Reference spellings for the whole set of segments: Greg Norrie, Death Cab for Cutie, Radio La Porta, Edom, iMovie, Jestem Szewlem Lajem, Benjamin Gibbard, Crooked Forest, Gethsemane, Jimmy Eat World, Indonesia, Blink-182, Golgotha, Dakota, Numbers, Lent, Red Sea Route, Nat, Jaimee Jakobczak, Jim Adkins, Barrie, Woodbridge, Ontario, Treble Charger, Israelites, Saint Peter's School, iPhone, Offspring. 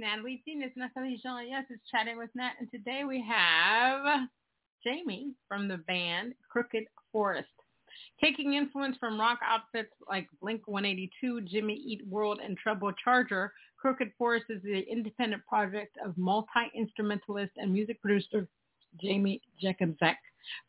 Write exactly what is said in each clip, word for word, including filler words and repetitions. Natalie Dean, it's Nathalie Jean, yes, it's Chatting with Nat, and today we have Jaimee from the band Crooked Forest. Taking influence from rock outfits like Blink one eighty-two, Jimmy Eat World, and Treble Charger, Crooked Forest is the independent project of multi-instrumentalist and music producer Jaimee Jakobczak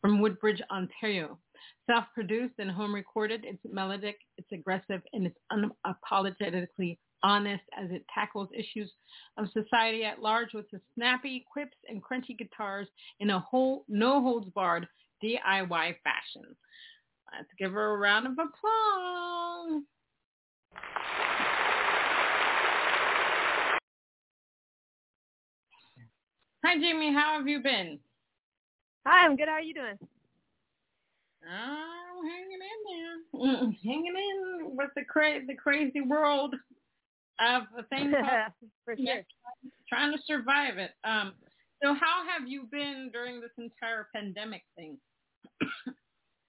from Woodbridge, Ontario. Self-produced and home-recorded, it's melodic, it's aggressive, and it's unapologetically honest as it tackles issues of society at large with the snappy quips and crunchy guitars in a whole no-holds-barred D I Y fashion. Let's give her a round of applause. Hi, Jaimee. How have you been? Hi, I'm good. How are you doing? I'm hanging in there. Hanging in with the, cra- the crazy world. Of a thing called, for sure. Yeah, trying to survive it. Um, so how have you been during this entire pandemic thing?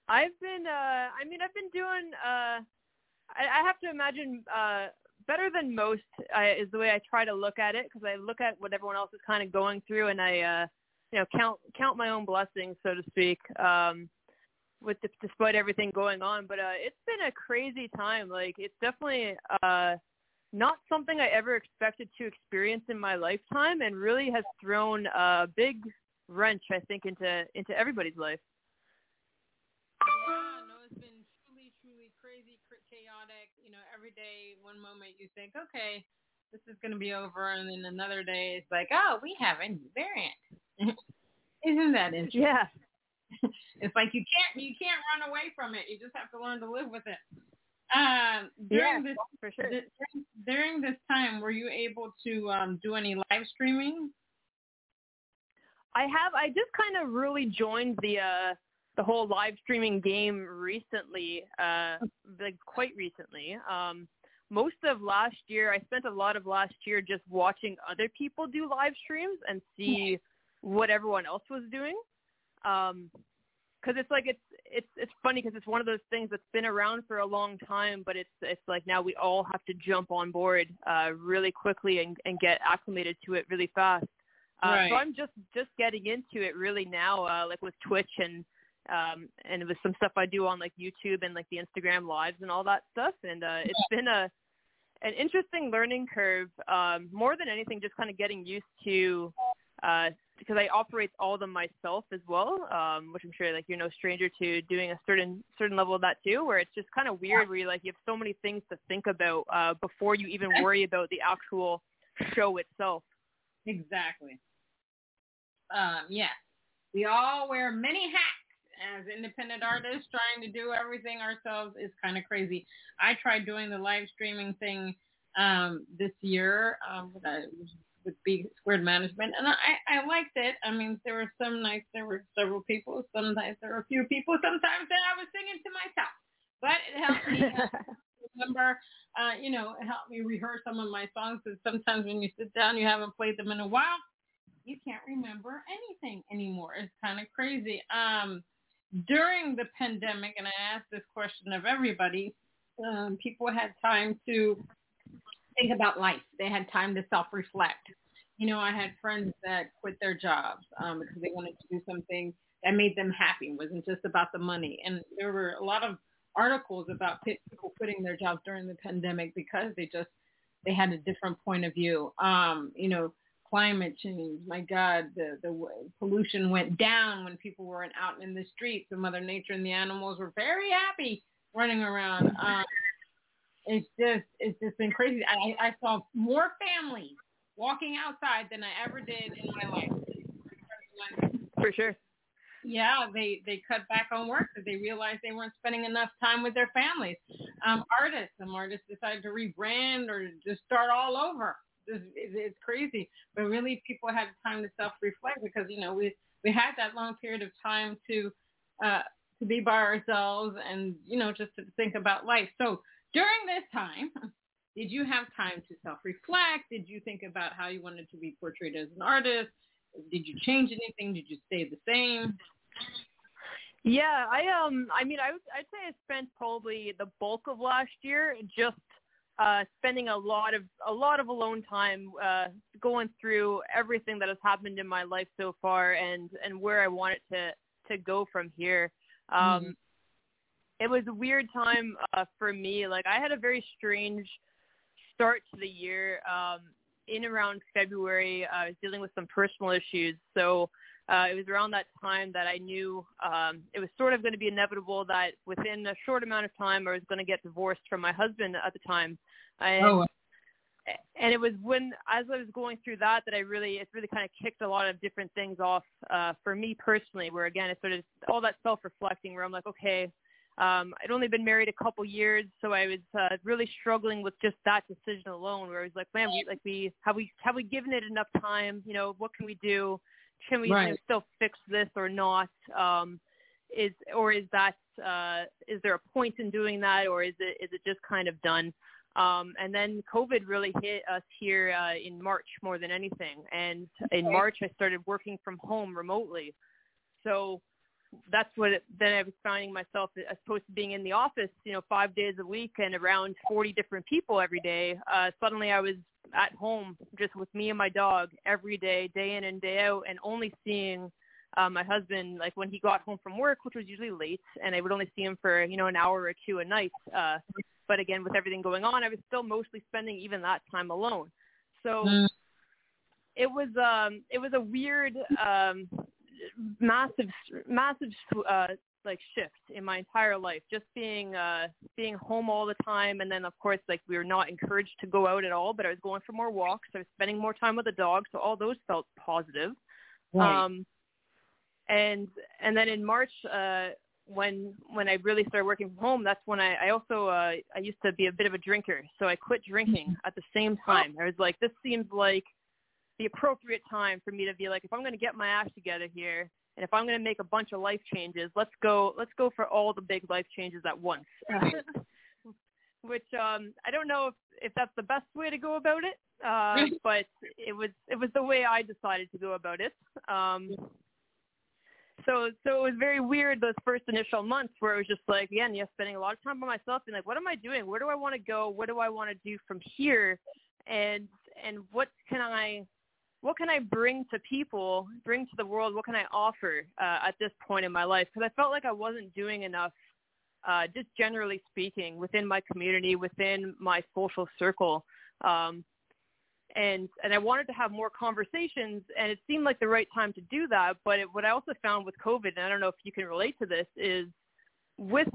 I've been, uh, I mean, I've been doing, uh, I, I have to imagine uh, better than most I, is the way I try to look at it, because I look at what everyone else is kind of going through, and I, uh, you know, count count my own blessings, so to speak, um, with the, despite everything going on. But uh, it's been a crazy time. Like, it's definitely... Uh, not something I ever expected to experience in my lifetime, and really has thrown a big wrench, I think, into into everybody's life. Yeah, no, it's been truly, truly crazy, chaotic. You know, every day, one moment you think, okay, this is going to be over, and then another day it's like, oh, we have a new variant. Isn't that interesting? Yeah. It's like you can't you can't run away from it. You just have to learn to live with it. Um, during yeah, this for sure. th- during this time, were you able to um, do any live streaming? I have. I just kind of really joined the uh, the whole live streaming game recently, uh, like quite recently. Um, most of last year, I spent a lot of last year just watching other people do live streams and see yeah. what everyone else was doing. Um, Because it's like it's it's it's funny because it's one of those things that's been around for a long time, but it's it's like now we all have to jump on board uh, really quickly and, and get acclimated to it really fast. Uh, right. So I'm just, just getting into it really now, uh, like with Twitch and um, and with some stuff I do on like YouTube and like the Instagram lives and all that stuff. And uh, it's been a an interesting learning curve, um, more than anything, just kind of getting used to. Uh, because I operate all of them myself as well, um, which I'm sure like you're no stranger to doing a certain certain level of that too, where it's just kind of weird where you like you have so many things to think about uh, before you even worry about the actual show itself. Exactly. Um, yeah, we all wear many hats as independent artists trying to do everything ourselves is kind of crazy. I tried doing the live streaming thing um, this year. Um, but I, with B Squared Management, and I, I liked it. I mean, there were some nights there were several people, sometimes there were a few people, sometimes that I was singing to myself, but it helped me remember, uh, you know, it helped me rehearse some of my songs, because sometimes when you sit down, you haven't played them in a while, you can't remember anything anymore. It's kind of crazy. Um, during the pandemic, and I asked this question of everybody, um, people had time to think about life. They had time to self-reflect. You know, I had friends that quit their jobs um, because they wanted to do something that made them happy. It wasn't just about the money. And there were a lot of articles about people quitting their jobs during the pandemic because they just, they had a different point of view. Um, you know, climate change, my God, the, the pollution went down when people weren't out in the streets. The Mother Nature and the animals were very happy running around. Um, It's just, it's just been crazy. I, I saw more families walking outside than I ever did in my life. For sure. Yeah, they, they cut back on work because they realized they weren't spending enough time with their families. Um, artists, some artists decided to rebrand or just start all over. It's, it's crazy. But really, people had time to self-reflect because, you know, we, we had that long period of time to uh, to be by ourselves and, you know, just to think about life. So during this time, did you have time to self-reflect? Did you think about how you wanted to be portrayed as an artist? Did you change anything? Did you stay the same? Yeah, I um, I mean, I would, I'd say I spent probably the bulk of last year just uh, spending a lot of a lot of alone time, uh, going through everything that has happened in my life so far and, and where I want it to, to go from here. Um, mm-hmm. It was a weird time uh, for me. Like, I had a very strange start to the year. Um, in around February, uh, I was dealing with some personal issues. So uh, it was around that time that I knew um, it was sort of going to be inevitable that within a short amount of time, I was going to get divorced from my husband at the time. And, oh. and it was when, as I was going through that, that I really, it really kind of kicked a lot of different things off uh, for me personally, where again, it's sort of all that self-reflecting where I'm like, okay, Um, I'd only been married a couple years, so I was uh, really struggling with just that decision alone. Where I was like, "Man, we, like we have we have we given it enough time? You know, what can we do? Can we right. you know, still fix this or not? Um, is or is that uh, is there a point in doing that, or is it is it just kind of done?" Um, and then COVID really hit us here uh, in March more than anything. And in okay. March, I started working from home remotely, so. That's what it, then I was finding myself as opposed to being in the office, you know, five days a week and around forty different people every day. Uh, suddenly I was at home just with me and my dog every day, day in and day out, and only seeing uh, my husband, like when he got home from work, which was usually late, and I would only see him for, you know, an hour or two a night. Uh, but again, with everything going on, I was still mostly spending even that time alone. So it was, um, it was a weird, um, massive massive uh like shift in my entire life, just being uh being home all the time. And then of course, like, we were not encouraged to go out at all, but I was going for more walks, I was spending more time with the dog, so all those felt positive. Right. um and and then in March, uh when when I really started working from home, that's when I, I also uh I used to be a bit of a drinker, so I quit drinking at the same time. I was like, this seems like the appropriate time for me to be like, if I'm going to get my act together here, and if I'm going to make a bunch of life changes, let's go, let's go for all the big life changes at once. Which um, I don't know if, if that's the best way to go about it, uh, but it was it was the way I decided to go about it. Um, so so it was very weird those first initial months where it was just like, again, yeah, spending a lot of time by myself, and like, what am I doing? Where do I want to go? What do I want to do from here? And and what can I What can I bring to people, bring to the world? What can I offer uh, at this point in my life? Because I felt like I wasn't doing enough, uh, just generally speaking, within my community, within my social circle. Um, and and I wanted to have more conversations, and it seemed like the right time to do that. But it, what I also found with COVID, and I don't know if you can relate to this, is with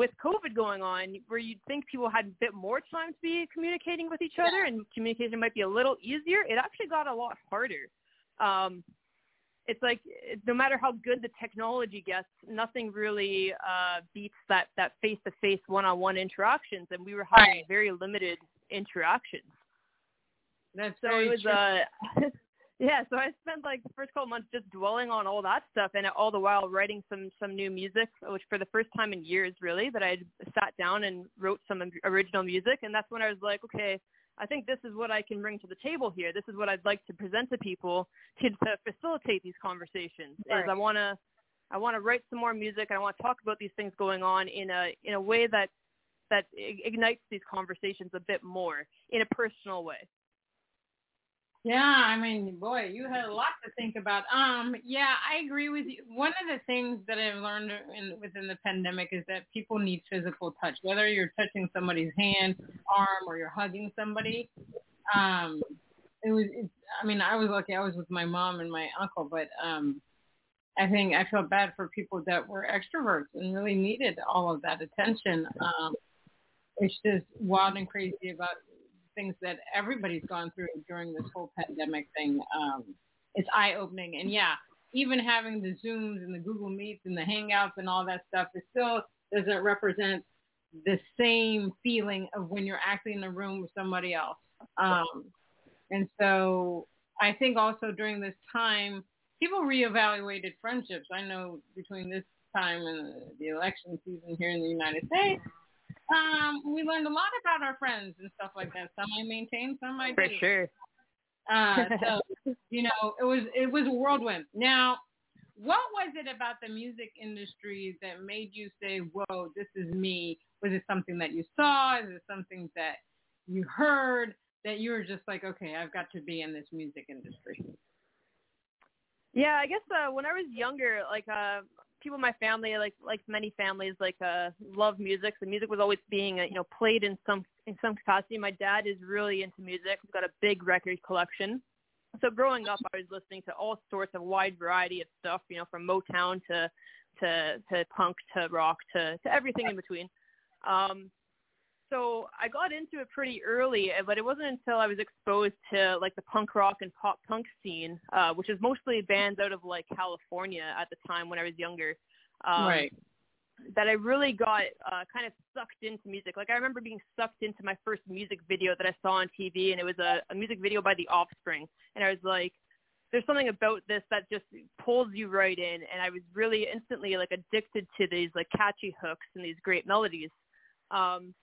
with COVID going on, where you'd think people had a bit more time to be communicating with each other and communication might be a little easier, it actually got a lot harder. Um, it's like, no matter how good the technology gets, nothing really uh, beats that, that face-to-face one-on-one interactions, and we were having right. very limited interactions. That's so very it was, true. Uh, Yeah, so I spent like the first couple months just dwelling on all that stuff, and all the while writing some, some new music, which for the first time in years, really, that I sat down and wrote some original music. And that's when I was like, okay, I think this is what I can bring to the table here. This is what I'd like to present to people to, to facilitate these conversations. Right. Is I want to I want to write some more music, and I want to talk about these things going on in a in a way that that ignites these conversations a bit more in a personal way. Yeah, I mean, boy, you had a lot to think about. Um, yeah, I agree with you. One of the things that I've learned in, within the pandemic is that people need physical touch, whether you're touching somebody's hand, arm, or you're hugging somebody. Um, it was, it, I mean, I was lucky. I was with my mom and my uncle, but um, I think I felt bad for people that were extroverts and really needed all of that attention. Um, it's just wild and crazy about things that everybody's gone through during this whole pandemic thing. Um, it's eye-opening. And yeah, even having the Zooms and the Google Meets and the Hangouts and all that stuff, it still doesn't represent the same feeling of when you're actually in a room with somebody else. Um, and so I think also during this time, people reevaluated friendships. I know between this time and the election season here in the United States, um, we learned a lot about our friends and stuff like that. Some I maintained, some I didn't. For sure. Uh, so, you know, it was it was a whirlwind. Now, what was it about the music industry that made you say, whoa, this is me? Was it something that you saw? Is it something that you heard that you were just like, okay, I've got to be in this music industry? Yeah, I guess uh, when I was younger, like uh, people in my family, like like many families, like uh, love music. So music was always being, uh, you know, played in some in some capacity. My dad is really into music. He's got a big record collection. So growing up, I was listening to all sorts of wide variety of stuff, you know, from Motown to to, to punk to rock to, to everything in between. Um, so I got into it pretty early, but it wasn't until I was exposed to like the punk rock and pop punk scene, uh, which is mostly bands out of like California at the time when I was younger, um, right. that I really got uh, kind of sucked into music. Like I remember being sucked into my first music video that I saw on T V, and it was a, a music video by the Offspring. And I was like, there's something about this that just pulls you right in. And I was really instantly like addicted to these like catchy hooks and these great melodies. Um,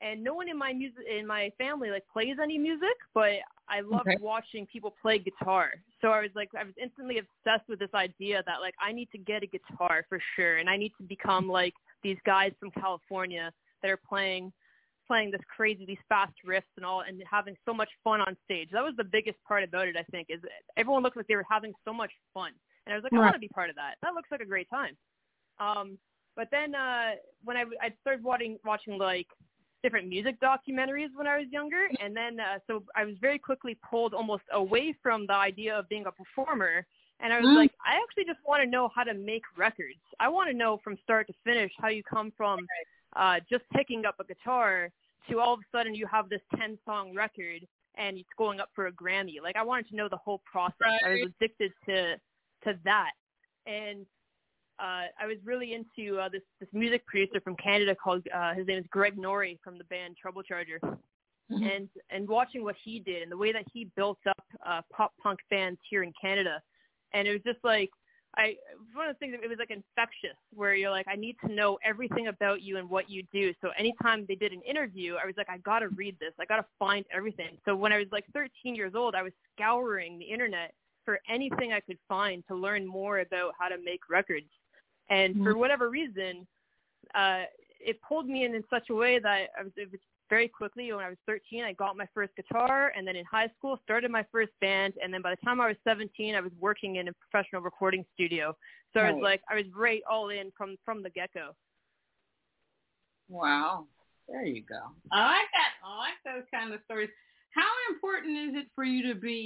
And no one in my music in my family like plays any music, but I loved okay. watching people play guitar. So I was like, I was instantly obsessed with this idea that like I need to get a guitar for sure, and I need to become like these guys from California that are playing, playing this crazy, these fast riffs and all, and having so much fun on stage. That was the biggest part about it, I think, is everyone looked like they were having so much fun, and I was like, right. I want to be part of that. That looks like a great time. Um, but then uh, when I I started watching watching like different music documentaries when I was younger, and then uh, so I was very quickly pulled almost away from the idea of being a performer, and I was mm. like, I actually just want to know how to make records. I want to know from start to finish how you come from uh, just picking up a guitar to all of a sudden you have this ten-song record and it's going up for a Grammy. Like I wanted to know the whole process. Right. I was addicted to to that, and Uh, I was really into uh, this, this music producer from Canada called, uh, his name is Greg Norrie from the band Treble Charger. Mm-hmm. And and watching what he did and the way that he built up uh, pop punk bands here in Canada. And it was just like, I one of the things, it was like infectious, where you're like, I need to know everything about you and what you do. So anytime they did an interview, I was like, I got to read this. I got to find everything. So when I was like thirteen years old, I was scouring the internet for anything I could find to learn more about how to make records. And for whatever reason, uh, it pulled me in in such a way that I was, it was very quickly. When I was thirteen, I got my first guitar, and then in high school, started my first band. And then by the time I was seventeen, I was working in a professional recording studio. So right. I was like, I was right all in from, from the get-go. Wow. There you go. I like that. I like those kind of stories. How important is it for you to be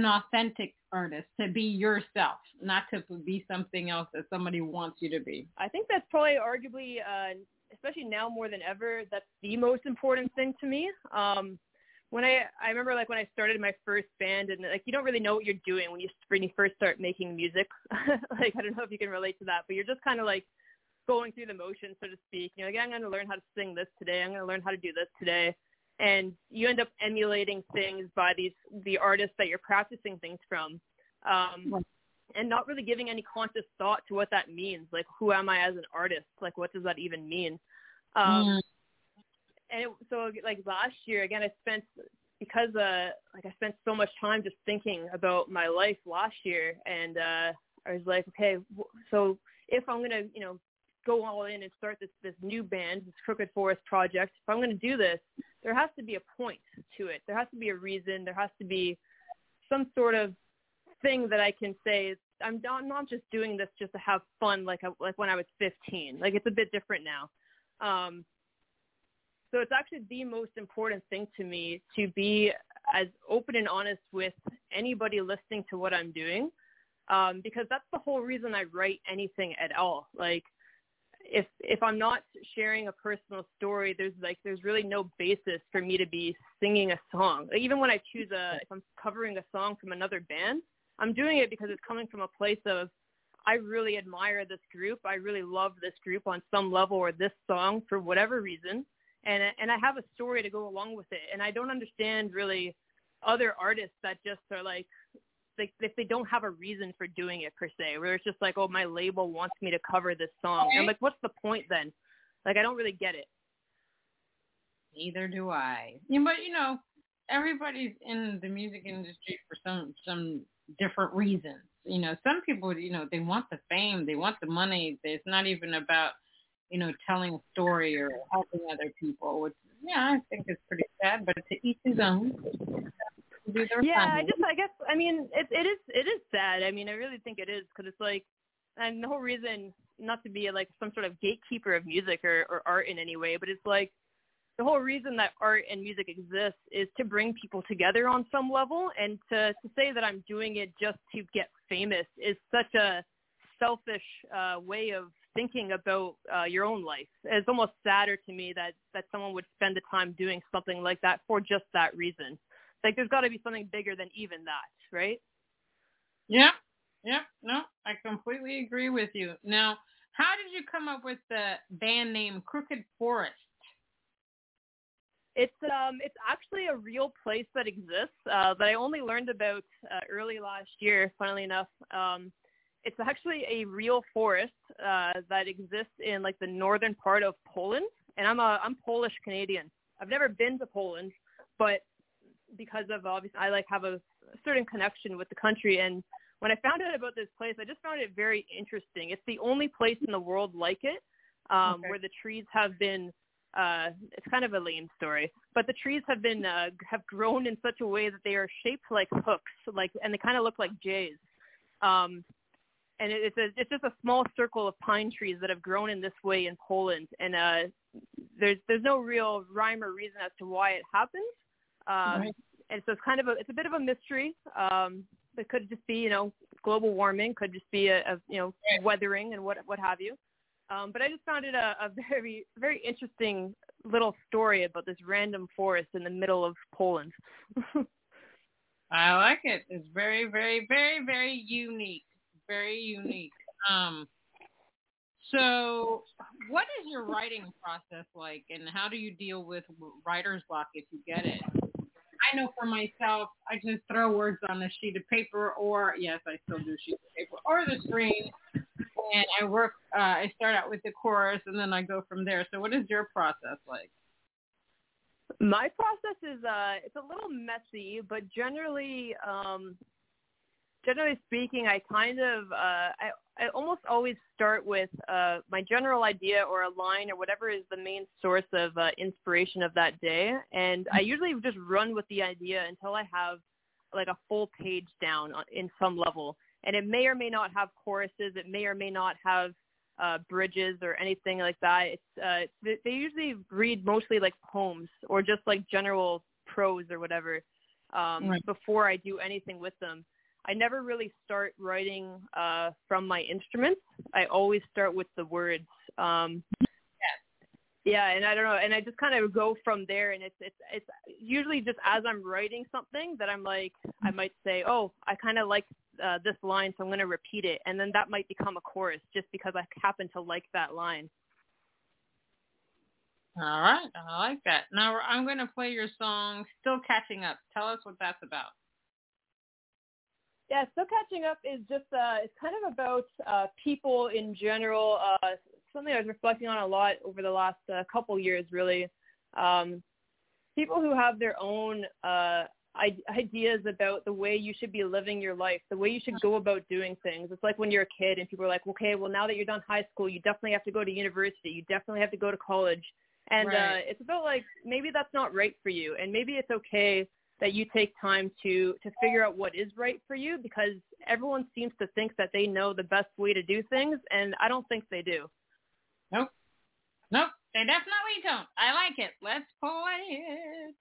an authentic artist, to be yourself, not to be something else that somebody wants you to be? I think that's probably arguably, uh, especially now more than ever, that's the most important thing to me. Um, when I, I remember like when I started my first band, and like, you don't really know what you're doing when you, when you first start making music. Like, I don't know if you can relate to that, but you're just kind of like going through the motions, so to speak. You know, like, I'm going to learn how to sing this today. I'm going to learn how to do this today. And you end up emulating things by these the artists that you're practicing things from, um, and not really giving any conscious thought to what that means. Like, who am I as an artist? Like, what does that even mean? Um, yeah. And it, so, like, last year, again, I spent, because, uh, like, I spent so much time just thinking about my life last year, and uh, I was like, okay, so if I'm going to, you know, go all in and start this this new band, this Crooked Forest project, if I'm going to do this, there has to be a point to it. There has to be a reason. There has to be some sort of thing that I can say, I'm not, I'm not just doing this just to have fun like I, like when I was fifteen. Like, it's a bit different now. Um, so it's actually the most important thing to me, to be as open and honest with anybody listening to what I'm doing, um, because that's the whole reason I write anything at all. Like, If if I'm not sharing a personal story, there's like there's really no basis for me to be singing a song. Like, even when I choose a, if I'm covering a song from another band, I'm doing it because it's coming from a place of, I really admire this group. I really love this group on some level, or this song for whatever reason. And, and I have a story to go along with it. And I don't understand really other artists that just are like, like if they don't have a reason for doing it per se, where it's just like, oh, my label wants me to cover this song. Okay. And I'm like, what's the point then? Like, I don't really get it. Neither do I. Yeah, but, you know, everybody's in the music industry for some, some different reasons. You know, some people, you know, they want the fame, they want the money. It's not even about, you know, telling a story or helping other people, which, yeah, I think it's pretty sad, but to each his own. Yeah, I just, I guess, I mean, it, it is, it is sad. I mean, I really think it is, because it's like, and the whole reason, not to be like some sort of gatekeeper of music or, or art in any way, but it's like, the whole reason that art and music exists is to bring people together on some level, and to, to say that I'm doing it just to get famous is such a selfish uh, way of thinking about uh, your own life. It's almost sadder to me that, that someone would spend the time doing something like that for just that reason. Like, there's got to be something bigger than even that, right? Yep, yep, no, I completely agree with you. Now, how did you come up with the band name Crooked Forest? It's um it's actually a real place that exists uh, that I only learned about uh, early last year, funnily enough. Um, it's actually a real forest uh, that exists in like the northern part of Poland, and I'm a I'm Polish Canadian. I've never been to Poland, but because of obviously I like have a certain connection with the country. And when I found out about this place, I just found it very interesting. It's the only place in the world like it, um, okay. where the trees have been. Uh, it's kind of a lame story, but the trees have been uh, have grown in such a way that they are shaped like hooks, like, and they kind of look like J's. Um, and it, it's a, it's just a small circle of pine trees that have grown in this way in Poland, and uh, there's there's no real rhyme or reason as to why it happens. Um, right. And so it's kind of a it's a bit of a mystery. Um, it could just be you know global warming, could just be a, a you know weathering and what what have you. Um, but I just found it a, a very, very interesting little story about this random forest in the middle of Poland. I like it. It's very, very, very, very unique. Very unique. Um, so what is your writing process like, and how do you deal with writer's block if you get it? I know for myself, I just throw words on a sheet of paper, or, yes, I still do sheet of paper, or the screen. And I work, uh, I start out with the chorus, and then I go from there. So what is your process like? My process is, uh, it's a little messy, but generally, um, generally speaking, I kind of, uh, I, I almost always start with uh, my general idea or a line or whatever is the main source of uh, inspiration of that day. And I usually just run with the idea until I have like a full page down in some level. And it may or may not have choruses. It may or may not have uh, bridges or anything like that. It's, uh, they, they usually read mostly like poems or just like general prose or whatever um, right. before I do anything with them. I never really start writing uh, from my instruments. I always start with the words. Um, yeah, and I don't know. And I just kind of go from there. And it's it's it's usually just as I'm writing something that I'm like, I might say, oh, I kind of like Uh, this line, so I'm going to repeat it, and then that might become a chorus just because I happen to like that line. All right, I like that. Now I'm going to play your song Still Catching Up. Tell us what that's about. Yeah, Still Catching Up is just uh, it's kind of about uh, people in general, uh, something I was reflecting on a lot over the last uh, couple years really. Um, people who have their own uh ideas about the way you should be living your life, the way you should go about doing things. It's like when you're a kid and people are like, okay, well, now that you're done high school, you definitely have to go to university. You definitely have to go to college. And right. uh, it's about like, maybe that's not right for you. And maybe it's okay that you take time to, to figure out what is right for you, because everyone seems to think that they know the best way to do things. And I don't think they do. Nope. Nope. They definitely don't. I like it. Let's play it.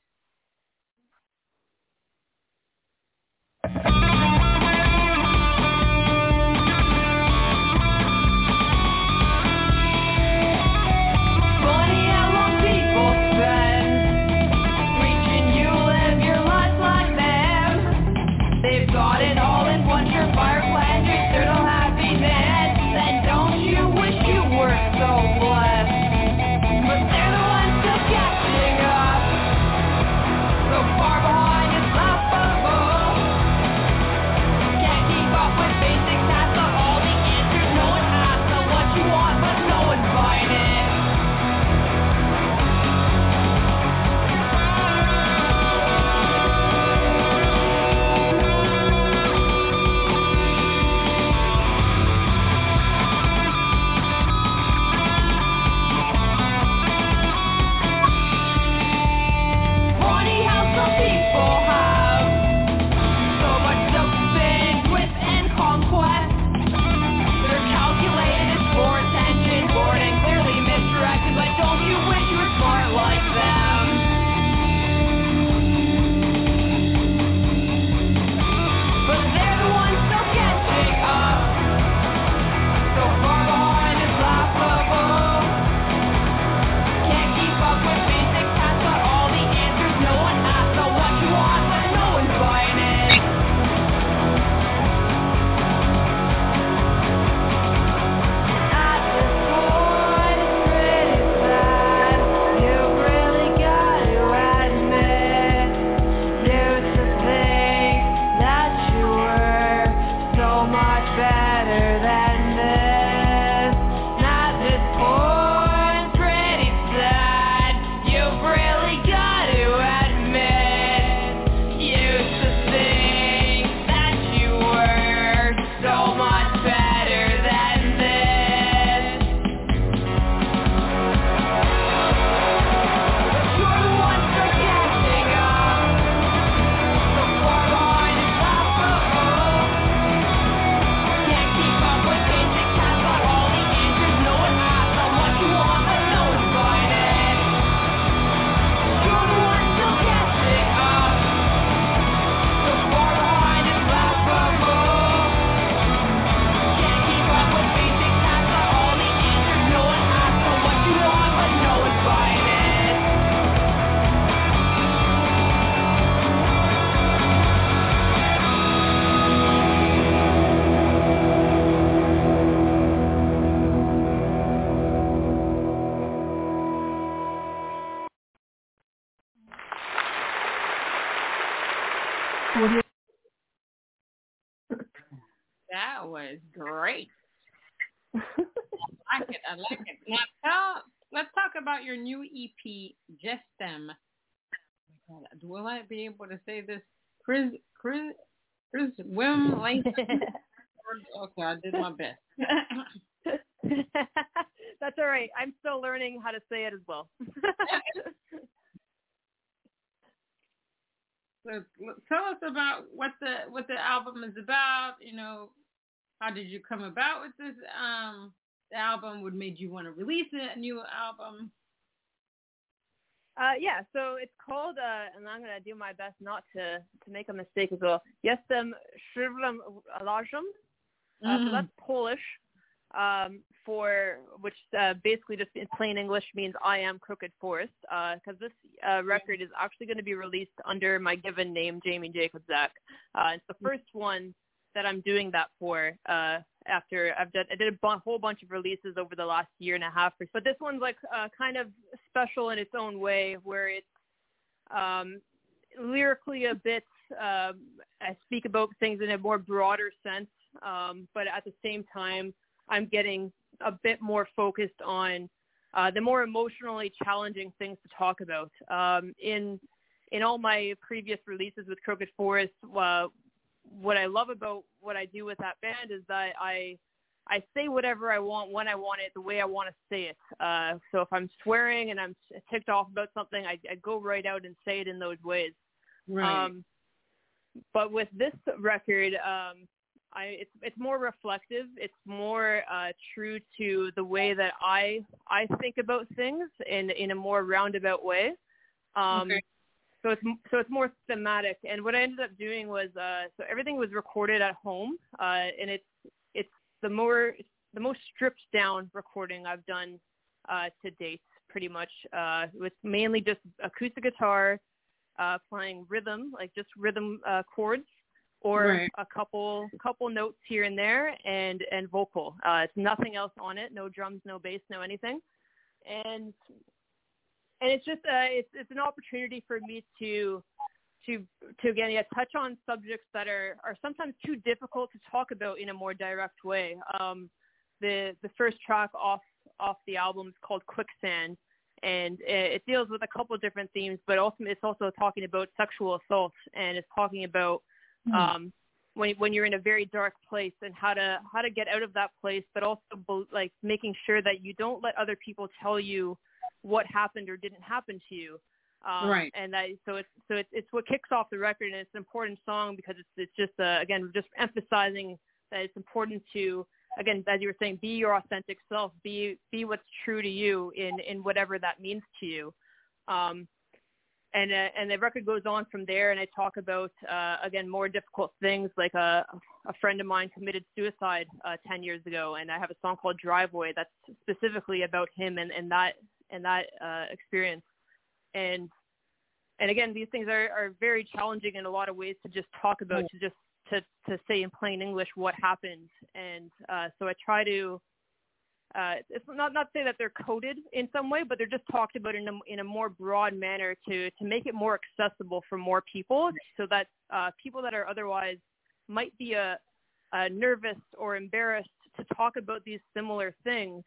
Got it all in one. was great. I like it. I like it. Now, tell, let's talk about your new E P, Jestem. Oh my God, will I be able to say this? Chris, Chris, Chris, Wim Langston. Okay, I did my best. That's all right. I'm still learning how to say it as well. So tell us about what the what the album is about. You know, how did you come about with this um, album? What made you want to release a new album? Uh, yeah, so it's called, uh, and I'm going to do my best not to, to make a mistake as well, Jestem Szewlem Lajem. So that's Polish, um, for which uh, basically just in plain English means I am Crooked Forest, because uh, this uh, record is actually going to be released under my given name, Jaimee Jakobczak. Uh, it's the first one that I'm doing that for uh, after I've done, I did a b- whole bunch of releases over the last year and a half. But this one's like uh, kind of special in its own way, where it's um, lyrically a bit, um, I speak about things in a more broader sense. Um, but at the same time, I'm getting a bit more focused on uh, the more emotionally challenging things to talk about. Um, in, in all my previous releases with Crooked Forest, uh, what I love about what I do with that band is that I I say whatever I want, when I want it, the way I want to say it. Uh, so if I'm swearing and I'm ticked off about something, I, I go right out and say it in those ways. Right. Um, but with this record, um, I, it's it's more reflective. It's more uh, true to the way that I I think about things in in a more roundabout way. Um, okay. So it's so it's more thematic, and what I ended up doing was uh, so everything was recorded at home, uh, and it's it's the more it's the most stripped down recording I've done uh, to date, pretty much. Uh, it was mainly just acoustic guitar, uh, playing rhythm, like just rhythm uh, chords, or right. a couple couple notes here and there, and and vocal. Uh, it's nothing else on it, no drums, no bass, no anything, and. And it's just uh, it's it's an opportunity for me to to to again yeah, touch on subjects that are, are sometimes too difficult to talk about in a more direct way. Um, the the first track off off the album is called Quicksand, and it, it deals with a couple of different themes, but ultimately it's also talking about sexual assault, and it's talking about mm-hmm. um, when when you're in a very dark place and how to how to get out of that place, but also like making sure that you don't let other people tell you what happened or didn't happen to you, um, right? And I, so it's so it's, it's what kicks off the record, and it's an important song because it's it's just uh, again just emphasizing that it's important to again as you were saying, be your authentic self, be be what's true to you in, in whatever that means to you, um, and uh, and the record goes on from there, and I talk about uh, again more difficult things like a a friend of mine committed suicide uh, ten years ago, and I have a song called Driveway that's specifically about him and and that. and that uh, experience. And and again, these things are, are very challenging in a lot of ways to just talk about, to just to, to say in plain English what happened. And uh, so I try to, uh, it's not not say that they're coded in some way, but they're just talked about in a, in a more broad manner to, to make it more accessible for more people so that uh, people that are otherwise might be uh, uh, nervous or embarrassed to talk about these similar things.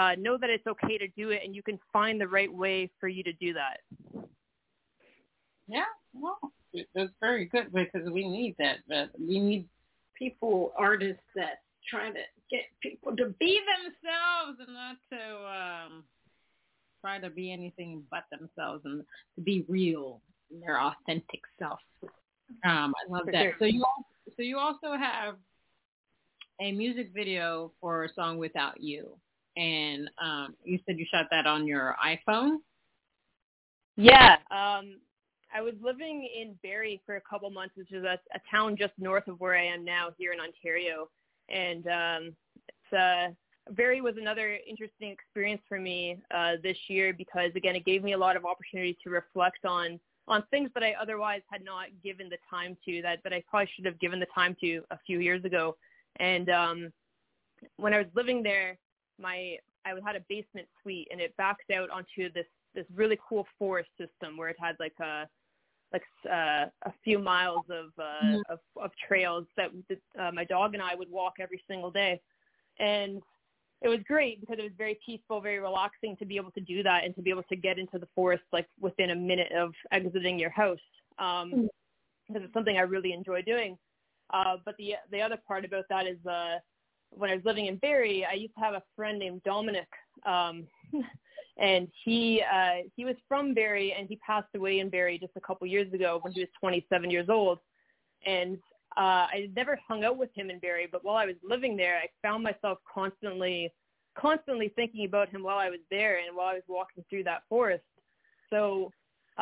Uh, know that it's okay to do it, and you can find the right way for you to do that. Yeah, well, that's very good because we need that. But we need people, artists that try to get people to be themselves and not to um, try to be anything but themselves and to be real in their authentic self. Um, I love for that. Sure. So you, so you also have a music video for a song Without You. And um, you said you shot that on your iPhone? Yeah. Um, I was living in Barrie for a couple months, which is a, a town just north of where I am now here in Ontario. And um, it's, uh, Barrie was another interesting experience for me uh, this year because, again, it gave me a lot of opportunity to reflect on, on things that I otherwise had not given the time to, that, that I probably should have given the time to a few years ago. And um, when I was living there, My I had a basement suite, and it backed out onto this, this really cool forest system where it had like a like uh, a few miles of, uh, of of trails that uh, my dog and I would walk every single day. And it was great because it was very peaceful, very relaxing to be able to do that and to be able to get into the forest like within a minute of exiting your house. Um, because it's something I really enjoy doing. Uh, but the the other part about that is uh, when I was living in Barrie, I used to have a friend named Dominic, um, and he uh, he was from Barrie, and he passed away in Barrie just a couple years ago when he was twenty-seven years old. And uh, I never hung out with him in Barrie, but while I was living there, I found myself constantly, constantly thinking about him while I was there and while I was walking through that forest. So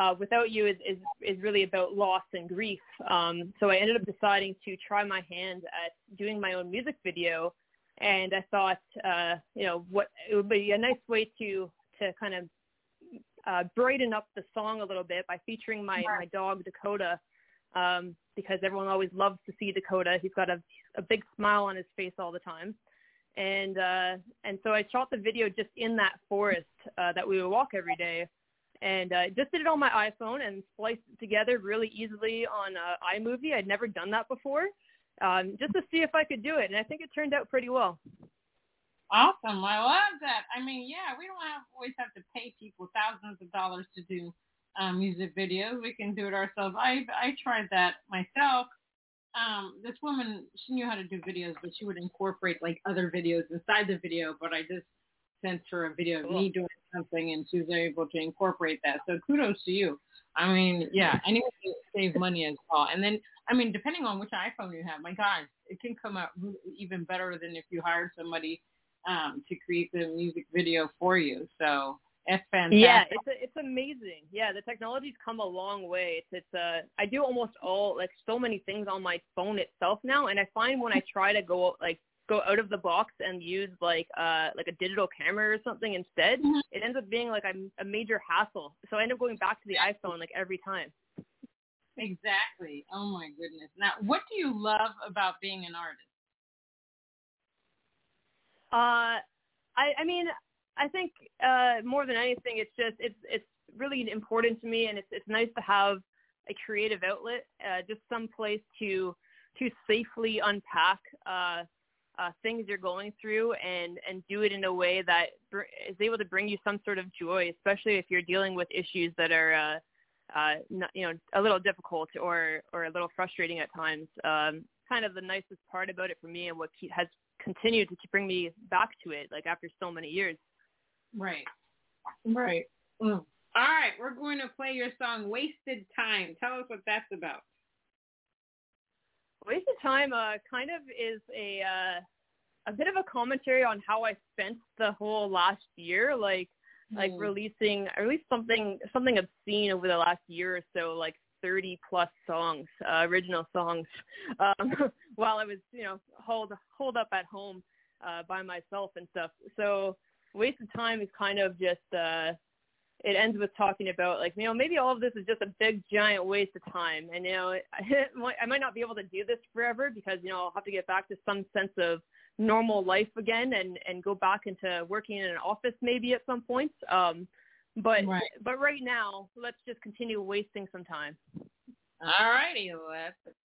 Uh, without you is, is is really about loss and grief. Um, so I ended up deciding to try my hand at doing my own music video, and I thought, uh, you know, what it would be a nice way to to kind of uh, brighten up the song a little bit by featuring my, my dog Dakota, um, because everyone always loves to see Dakota. He's got a a big smile on his face all the time, and uh, and so I shot the video just in that forest uh, that we would walk every day. And uh, just did it on my iPhone and spliced it together really easily on uh, iMovie. I'd never done that before, um, just to see if I could do it. And I think it turned out pretty well. Awesome. I love that. I mean, yeah, we don't have, always have to pay people thousands of dollars to do um, music videos. We can do it ourselves. I I tried that myself. Um, this woman, she knew how to do videos, but she would incorporate like other videos inside the video. But I just sent her a video of cool. me doing something, and she was able to incorporate that. So kudos to you. I mean, yeah, anyone can save money as well. And then, I mean, depending on which iPhone you have, my gosh, it can come out even better than if you hired somebody um, to create the music video for you. So that's fantastic. Yeah, it's a, it's amazing. Yeah, the technology's come a long way. It's it's uh, I do almost all like so many things on my phone itself now, and I find when I try to go like. go out of the box and use like uh like a digital camera or something instead, mm-hmm. it ends up being like a, a major hassle. So I end up going back to the iPhone like every time. Exactly. Oh my goodness. Now, what do you love about being an artist? Uh, I, I mean, I think uh, more than anything, it's just, it's, it's really important to me, and it's, it's nice to have a creative outlet, uh, just some place to, to safely unpack, uh, Uh, things you're going through, and, and do it in a way that br- is able to bring you some sort of joy, especially if you're dealing with issues that are, uh, uh, not, you know, a little difficult or, or a little frustrating at times. Um, kind of the nicest part about it for me, and what ke- has continued to bring me back to it, like after so many years. Right. Right. Mm. All right. We're going to play your song, Wasted Time. Tell us what that's about. Wasted Time uh, kind of is a uh, a bit of a commentary on how I spent the whole last year, like mm. like releasing I released something something obscene over the last year or so, like thirty plus songs, uh, original songs, um, while I was you know holed holed up at home uh, by myself and stuff. So Wasted Time is kind of just uh, it ends with talking about, like, you know, maybe all of this is just a big, giant waste of time. And, you know, I might not be able to do this forever because, you know, I'll have to get back to some sense of normal life again and, and go back into working in an office maybe at some point. Um, but right. but right now, let's just continue wasting some time. All righty. Let's It's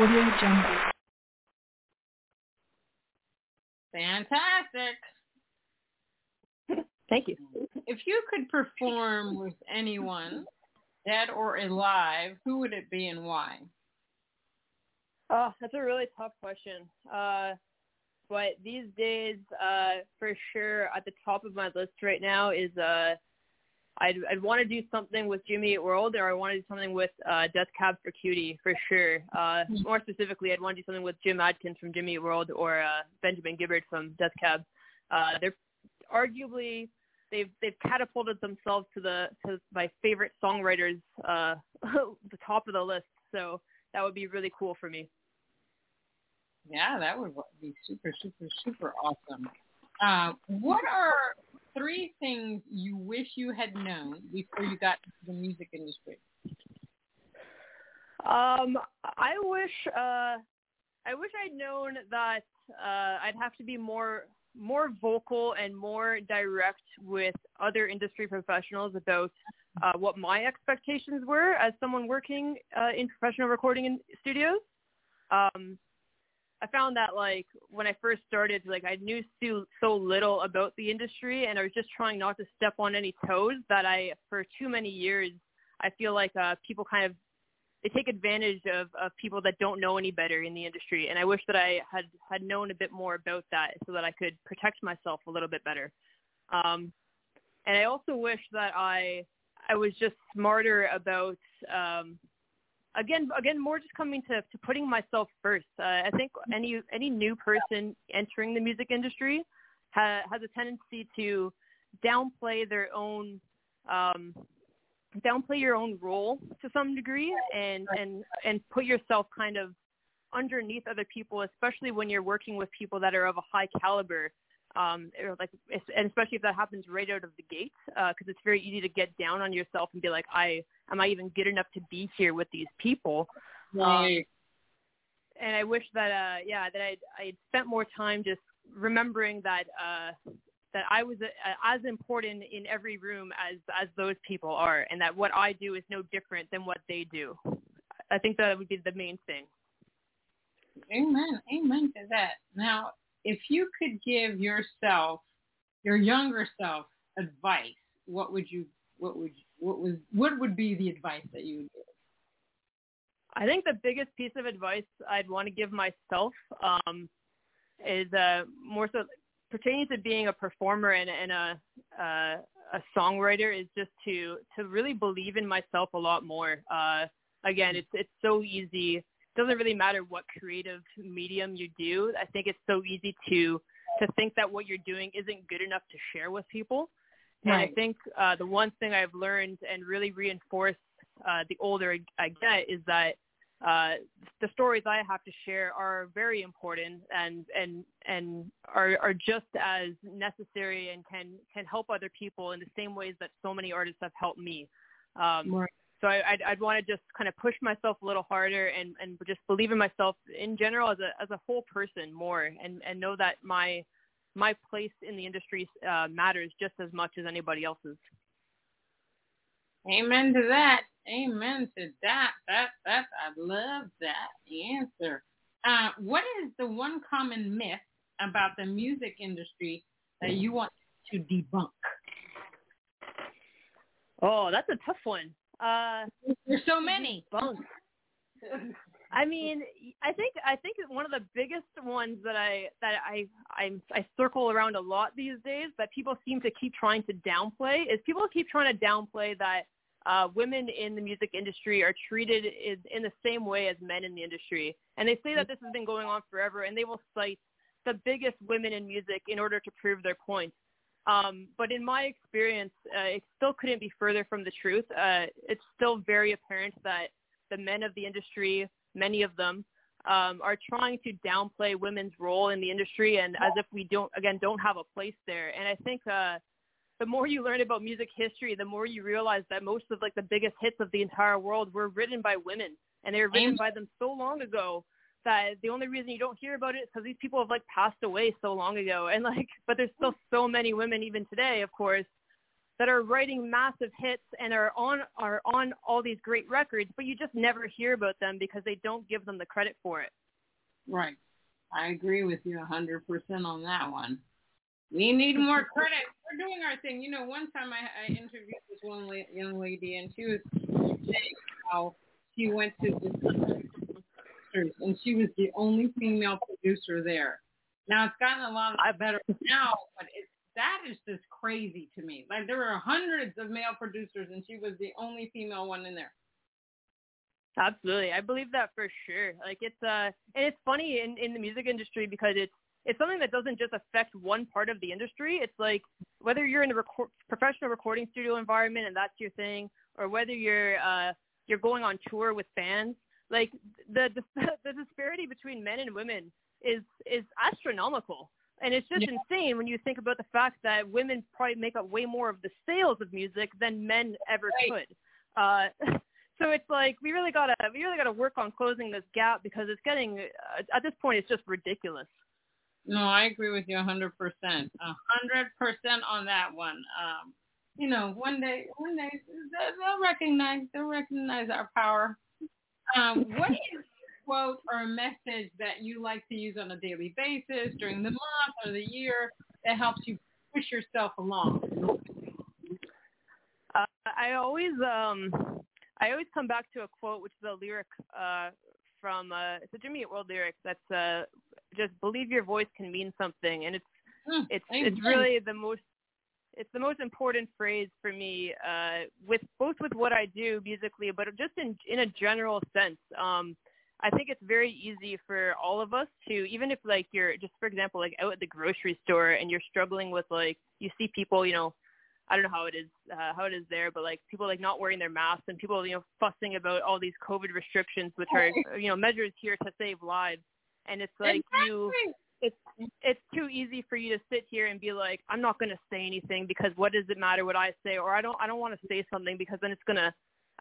Audio Jungle. Fantastic. Thank you. If you could perform with anyone, dead or alive, who would it be and why? Oh, that's a really tough question. Uh, but these days, uh, for sure, at the top of my list right now is uh, I'd, I'd want to do something with Jimmy Eat World, or I want to do something with uh, Death Cab for Cutie, for sure. Uh, more specifically, I'd want to do something with Jim Adkins from Jimmy Eat World, or uh, Benjamin Gibbard from Death Cab. Uh, they're arguably... They've they've catapulted themselves to the to my favorite songwriters, uh, the top of the list. So that would be really cool for me. Yeah, that would be super, super, super awesome. Uh, what are three things you wish you had known before you got into the music industry? Um, I wish uh, I wish I'd known that uh, I'd have to be more. more vocal and more direct with other industry professionals about uh, what my expectations were as someone working uh, in professional recording in studios. Um, I found that, like, when I first started, like, I knew so, so little about the industry, and I was just trying not to step on any toes that I, for too many years, I feel like uh, people kind of, they take advantage of, of people that don't know any better in the industry. And I wish that I had, had known a bit more about that so that I could protect myself a little bit better. Um, and I also wish that I, I was just smarter about, um, again, again, more just coming to, to putting myself first. Uh, I think any, any new person entering the music industry ha, has a tendency to downplay their own, um, downplay your own role to some degree and, and, and put yourself kind of underneath other people, especially when you're working with people that are of a high caliber. Um, like, and especially if that happens right out of the gate, uh, cause it's very easy to get down on yourself and be like, I, am I even good enough to be here with these people? Right. Um, and I wish that, uh, yeah, that I, I spent more time just remembering that, uh, that I was as important in every room as, as those people are, and that what I do is no different than what they do. I think that would be the main thing. Amen. Amen to that. Now, if you could give yourself, your younger self, advice, what would you, what would, you, what was, what would be the advice that you would give? I think the biggest piece of advice I'd want to give myself um, is uh, more so pertaining to being a performer and, and a, uh, a songwriter is just to, to really believe in myself a lot more. Uh, again, it's, it's so easy. It doesn't really matter what creative medium you do. I think it's so easy to, to think that what you're doing isn't good enough to share with people. Right. And I think uh, the one thing I've learned and really reinforced uh, the older I get is that Uh, the stories I have to share are very important and and and are, are just as necessary and can, can help other people in the same ways that so many artists have helped me. Um, right. So I, I'd, I'd want to just kind of push myself a little harder and, and just believe in myself in general as a as a whole person more, and, and know that my my place in the industry uh, matters just as much as anybody else's. Amen to that. Amen to that. That, that, I love that answer. Uh, what is the one common myth about the music industry that you want to debunk? Oh, that's a tough one. Uh, There's so many. Debunk. I mean, I think I think one of the biggest ones that I that I I'm, I circle around a lot these days that people seem to keep trying to downplay is people keep trying to downplay that uh, women in the music industry are treated in, in the same way as men in the industry, and they say that this has been going on forever, and they will cite the biggest women in music in order to prove their point. Um, but in my experience, uh, it still couldn't be further from the truth. Uh, it's still very apparent that the men of the industry, many of them, um, are trying to downplay women's role in the industry, and as if we don't, again, don't have a place there. And I think uh, the more you learn about music history, the more you realize that most of like the biggest hits of the entire world were written by women, and they were written by them so long ago that the only reason you don't hear about it is because these people have like passed away so long ago. And like, but there's still so many women even today, of course, that are writing massive hits and are on are on all these great records, but you just never hear about them because they don't give them the credit for it. Right. I agree with you one hundred percent on that one. We need more credit. We're doing our thing. You know, one time I, I interviewed this one la- young lady, and she was saying how she went to the producers, and she was the only female producer there. Now, it's gotten a lot better now, but it's, that is just crazy to me. Like, there were hundreds of male producers, and she was the only female one in there. Absolutely. I believe that for sure. Like, it's uh, and it's funny in, in the music industry because it's, it's something that doesn't just affect one part of the industry. It's like whether you're in a record, professional recording studio environment and that's your thing, or whether you're uh, you're going on tour with bands, like the, the the disparity between men and women is is astronomical, and it's just yeah. insane when you think about the fact that women probably make up way more of the sales of music than men ever right. could. Uh, so it's like we really gotta we really gotta work on closing this gap because it's getting uh, at this point it's just ridiculous. No, I agree with you one hundred percent. one hundred percent on that one. Um, you know, one day, one day they'll recognize, they'll recognize our power. Um, what is a quote or a message that you like to use on a daily basis during the month or the year that helps you push yourself along? Uh, I always, um, I always come back to a quote, which is a lyric uh, from uh, it's a Jimmy Eat World lyric that's. Uh, Just believe your voice can mean something, and it's oh, it's it's you. really the most it's the most important phrase for me uh, with both with what I do musically, but just in in a general sense. Um, I think it's very easy for all of us to, even if like you're just for example like out at the grocery store and you're struggling with like you see people you know I don't know how it is uh, how it is there, but like people like not wearing their masks and people you know fussing about all these COVID restrictions, which are you know measures here to save lives. And it's like exactly. you, it's it's too easy for you to sit here and be like, I'm not going to say anything because what does it matter what I say? Or I don't I don't want to say something because then it's going to,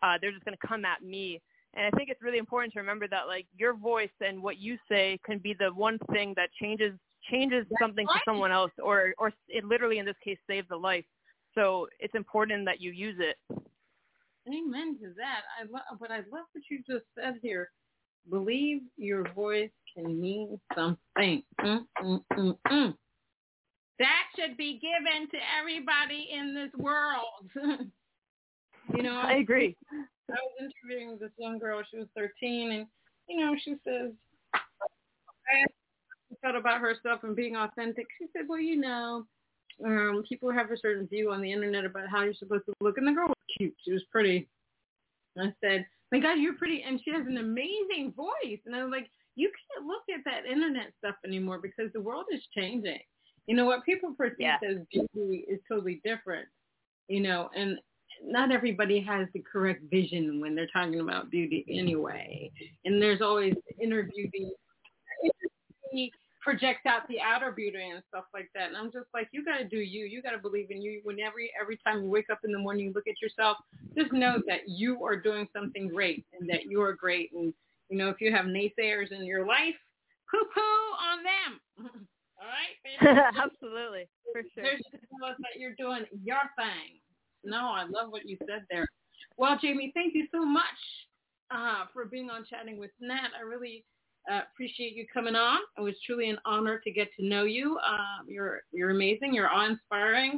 uh, they're just going to come at me. And I think it's really important to remember that like your voice and what you say can be the one thing that changes changes That's something right. to someone else or, or it literally in this case saves a life. So it's important that you use it. Amen to that. I lo- but I love what you just said here. Believe your voice can mean something. Mm, mm, mm, mm. That should be given to everybody in this world. you know, I agree. I was interviewing this young girl. She was thirteen, and you know, she says, "I thought about herself and being authentic." She said, "Well, you know, um, people have a certain view on the internet about how you're supposed to look." And the girl was cute. She was pretty. And I said, "My God, you're pretty," and she has an amazing voice. And I was like, you can't look at that internet stuff anymore because the world is changing. You know, what people perceive yeah. as beauty is totally different, you know, and not everybody has the correct vision when they're talking about beauty anyway. And there's always the inner beauty, project out the outer beauty and stuff like that. And I'm just like, you got to do you. You got to believe in you. Whenever, every time you wake up in the morning, you look at yourself, just know that you are doing something great and that you are great. And, you know, if you have naysayers in your life, poo-poo on them. All right? Absolutely. For sure. There's just that you're doing your thing. No, I love what you said there. Well, Jaimee, thank you so much uh, for being on Chatting with Nat. I really Uh, appreciate you coming on. It was truly an honor to get to know you. Um, you're you're amazing. You're awe-inspiring.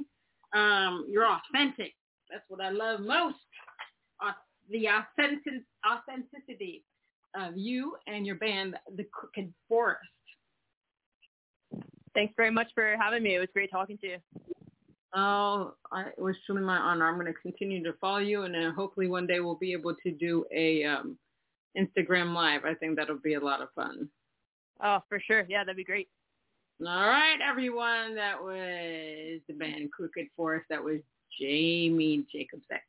Um, you're authentic. That's what I love most. Uh, the authentic, authenticity of you and your band, The Crooked Forest. Thanks very much for having me. It was great talking to you. Oh, I, it was truly my honor. I'm going to continue to follow you, and then hopefully one day we'll be able to do a um, Instagram Live. I think that'll be a lot of fun. Oh, for sure. Yeah, that'd be great. All right, everyone. That was the band Crooked Forest. That was Jaimee Jakobczak.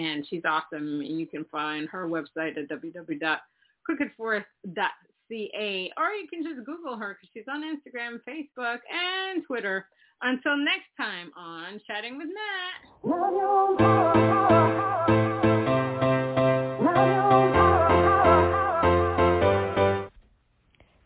And she's awesome. And you can find her website at w w w dot crooked forest dot c a. Or you can just Google her because she's on Instagram, Facebook, and Twitter. Until next time on Chatting with Nat.